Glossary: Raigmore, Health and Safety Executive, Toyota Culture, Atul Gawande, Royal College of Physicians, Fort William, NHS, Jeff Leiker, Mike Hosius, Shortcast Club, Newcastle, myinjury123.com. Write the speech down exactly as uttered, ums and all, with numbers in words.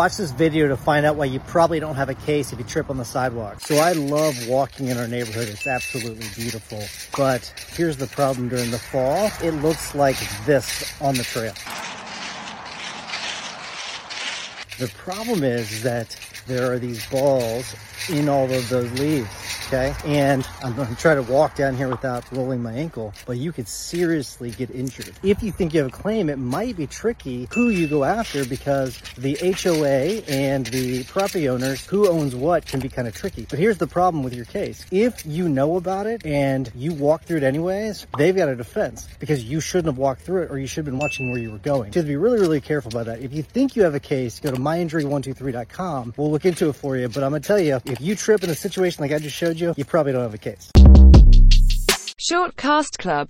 Watch this video to find out why you probably don't have a case if you trip on the sidewalk. So I love walking in our neighborhood. It's absolutely beautiful. But here's the problem: during the fall, it looks like this on the trail. The problem is that there are these balls in all of those leaves, okay? And I'm gonna try to walk down here without rolling my ankle, but you could seriously get injured. If you think you have a claim, it might be tricky who you go after, because the H O A and the property owners, who owns what, can be kind of tricky. But here's the problem with your case. If you know about it and you walk through it anyways, they've got a defense because you shouldn't have walked through it, or you should have been watching where you were going. So you have to be really, really careful about that. If you think you have a case, go to my injury one two three dot com. We'll look into it for you, but I'm gonna tell you, if you trip in a situation like I just showed you, you probably don't have a case. Shortcast Club.